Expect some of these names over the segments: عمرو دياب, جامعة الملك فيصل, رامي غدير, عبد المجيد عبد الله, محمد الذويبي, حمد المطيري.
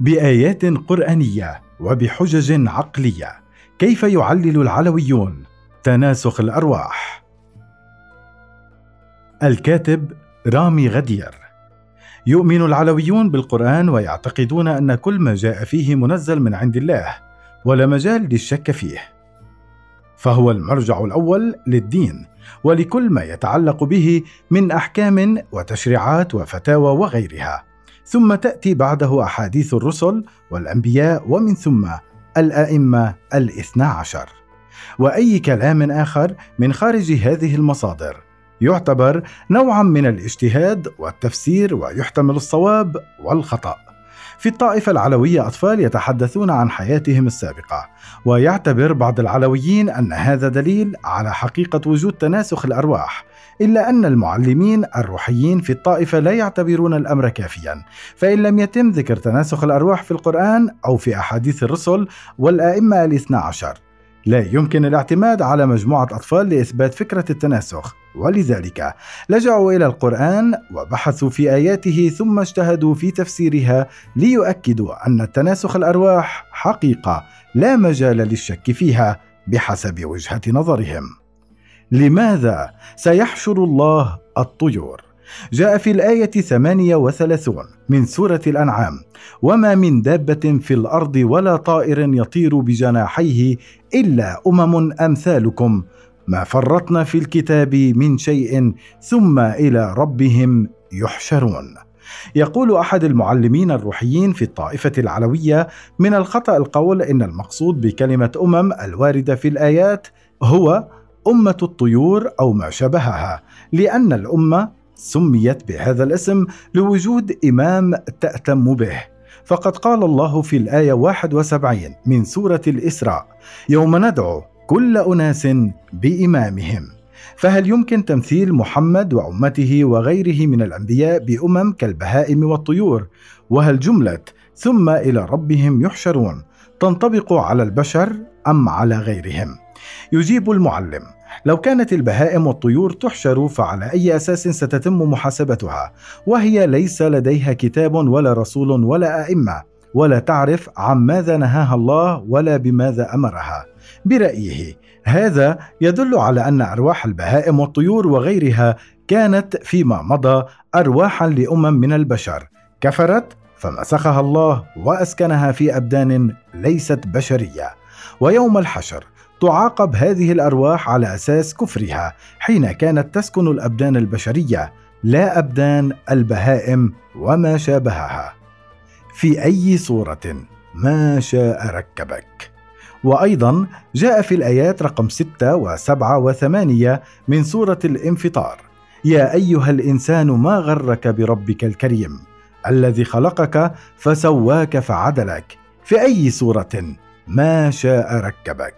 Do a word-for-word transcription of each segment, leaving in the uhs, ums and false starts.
بآيات قرآنية وبحجج عقلية. كيف يعلل العلويون تناسخ الأرواح؟ الكاتب رامي غدير. يؤمن العلويون بالقرآن ويعتقدون أن كل ما جاء فيه منزل من عند الله ولا مجال للشك فيه، فهو المرجع الأول للدين ولكل ما يتعلق به من أحكام وتشريعات وفتاوى وغيرها، ثم تأتي بعده أحاديث الرسل والأنبياء ومن ثم الأئمة الاثنى عشر، وأي كلام آخر من خارج هذه المصادر يعتبر نوعا من الاجتهاد والتفسير ويحتمل الصواب والخطأ. في الطائفة العلوية أطفال يتحدثون عن حياتهم السابقة، ويعتبر بعض العلويين أن هذا دليل على حقيقة وجود تناسخ الأرواح، إلا أن المعلمين الروحيين في الطائفة لا يعتبرون الأمر كافيا، فإن لم يتم ذكر تناسخ الأرواح في القرآن أو في أحاديث الرسل والأئمة الاثنى عشر لا يمكن الاعتماد على مجموعة أطفال لإثبات فكرة التناسخ، ولذلك لجأوا إلى القرآن وبحثوا في آياته ثم اجتهدوا في تفسيرها ليؤكدوا أن تناسخ الأرواح حقيقة لا مجال للشك فيها بحسب وجهة نظرهم. لماذا سيحشر الله الطيور؟ جاء في الآية ثمانية وثلاثين من سورة الأنعام: وما من دابة في الأرض ولا طائر يطير بجناحيه إلا أمم أمثالكم ما فرطنا في الكتاب من شيء ثم إلى ربهم يحشرون. يقول أحد المعلمين الروحيين في الطائفة العلوية: من الخطأ القول إن المقصود بكلمة أمم الواردة في الآيات هو أمة الطيور أو ما شبهها، لأن الأمة سميت بهذا الاسم لوجود إمام تأتم به، فقد قال الله في الآية واحد وسبعين من سورة الإسراء: يوم ندعو كل أناس بإمامهم. فهل يمكن تمثيل محمد وأمته وغيره من الأنبياء بأمم كالبهائم والطيور؟ وهل جملة ثم إلى ربهم يحشرون تنطبق على البشر أم على غيرهم؟ يجيب المعلم: لو كانت البهائم والطيور تحشر فعلى أي أساس ستتم محاسبتها وهي ليس لديها كتاب ولا رسول ولا أئمة، ولا تعرف عن ماذا نهاها الله ولا بماذا أمرها؟ برأيه هذا يدل على أن أرواح البهائم والطيور وغيرها كانت فيما مضى أرواحا لأمم من البشر كفرت فمسخها الله وأسكنها في أبدان ليست بشرية، ويوم الحشر تعاقب هذه الأرواح على أساس كفرها حين كانت تسكن الأبدان البشرية لا أبدان البهائم وما شابهها. في أي صورة ما شاء ركبك. وأيضا جاء في الآيات رقم ستة وسبعة وثمانية من سورة الانفطار: يا أيها الإنسان ما غرك بربك الكريم الذي خلقك فسواك فعدلك. في أي صورة ما شاء ركبك.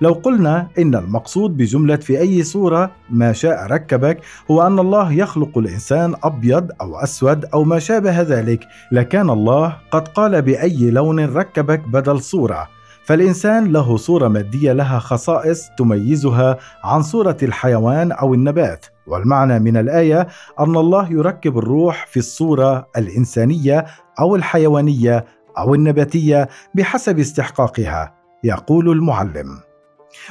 لو قلنا إن المقصود بجملة في أي صورة ما شاء ركبك هو أن الله يخلق الإنسان أبيض أو أسود أو ما شابه ذلك، لكان الله قد قال بأي لون ركبك بدل صورة، فالإنسان له صورة مادية لها خصائص تميزها عن صورة الحيوان أو النبات. والمعنى من الآية أن الله يركب الروح في الصورة الإنسانية أو الحيوانية أو النباتية بحسب استحقاقها. يقول المعلم: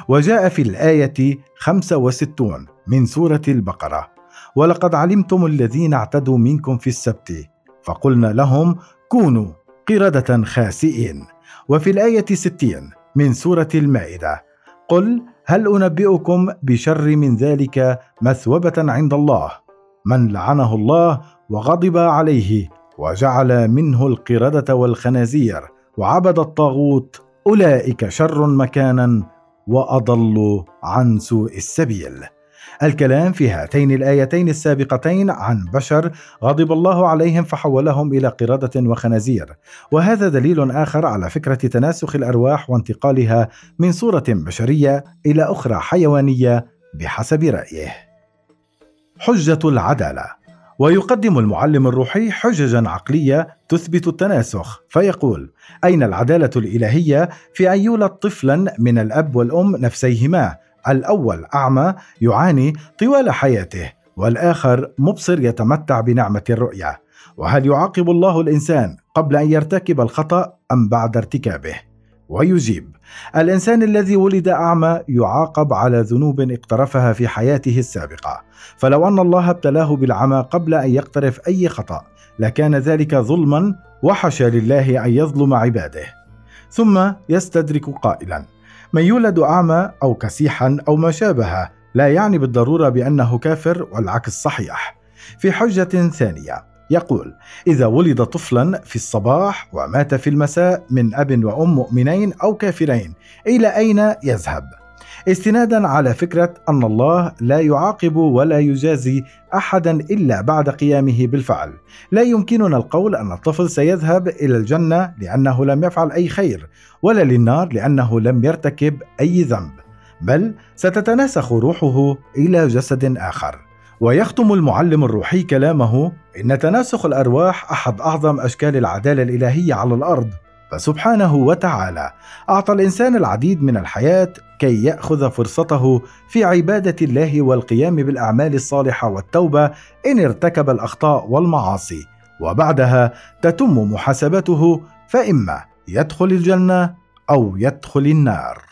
وجاء في الآية خمسة وستين من سورة البقرة: ولقد علمتم الذين اعتدوا منكم في السبت فقلنا لهم كونوا قردة خاسئين. وفي الآية ستين من سورة المائدة: قل هل أنبئكم بشر من ذلك مثوبة عند الله من لعنه الله وغضب عليه وجعل منه القردة والخنازير وعبد الطاغوت أولئك شر مكانا وأضلوا عن سوء السبيل. الكلام في هاتين الآيتين السابقتين عن بشر غضب الله عليهم فحولهم إلى قردة وخنازير، وهذا دليل آخر على فكرة تناسخ الأرواح وانتقالها من صورة بشرية إلى أخرى حيوانية بحسب رأيه. حجة العدالة. ويقدم المعلم الروحي حججا عقلية تثبت التناسخ، فيقول: أين العدالة الإلهية في أن يولد طفلا من الأب والأم نفسيهما، الأول أعمى يعاني طوال حياته والآخر مبصر يتمتع بنعمة الرؤية، وهل يعاقب الله الإنسان قبل أن يرتكب الخطأ أم بعد ارتكابه؟ ويجيب: الإنسان الذي ولد أعمى يعاقب على ذنوب اقترفها في حياته السابقة، فلو أن الله ابتلاه بالعمى قبل أن يقترف أي خطأ لكان ذلك ظلما، وحاشا لله أن يظلم عباده. ثم يستدرك قائلا: من يولد أعمى أو كسيحا أو ما شابه لا يعني بالضرورة بأنه كافر، والعكس صحيح. في حجة ثانية يقول: إذا ولد طفلا في الصباح ومات في المساء من أب وأم مؤمنين أو كافرين إلى أين يذهب؟ استنادا على فكرة أن الله لا يعاقب ولا يجازي أحدا إلا بعد قيامه بالفعل، لا يمكننا القول أن الطفل سيذهب إلى الجنة لأنه لم يفعل أي خير، ولا للنار لأنه لم يرتكب أي ذنب، بل ستتناسخ روحه إلى جسد آخر. ويختم المعلم الروحي كلامه: إن تناسخ الأرواح أحد أعظم أشكال العدالة الإلهية على الأرض، فسبحانه وتعالى أعطى الإنسان العديد من الحياة كي يأخذ فرصته في عبادة الله والقيام بالأعمال الصالحة والتوبة إن ارتكب الأخطاء والمعاصي، وبعدها تتم محاسبته، فإما يدخل الجنة أو يدخل النار.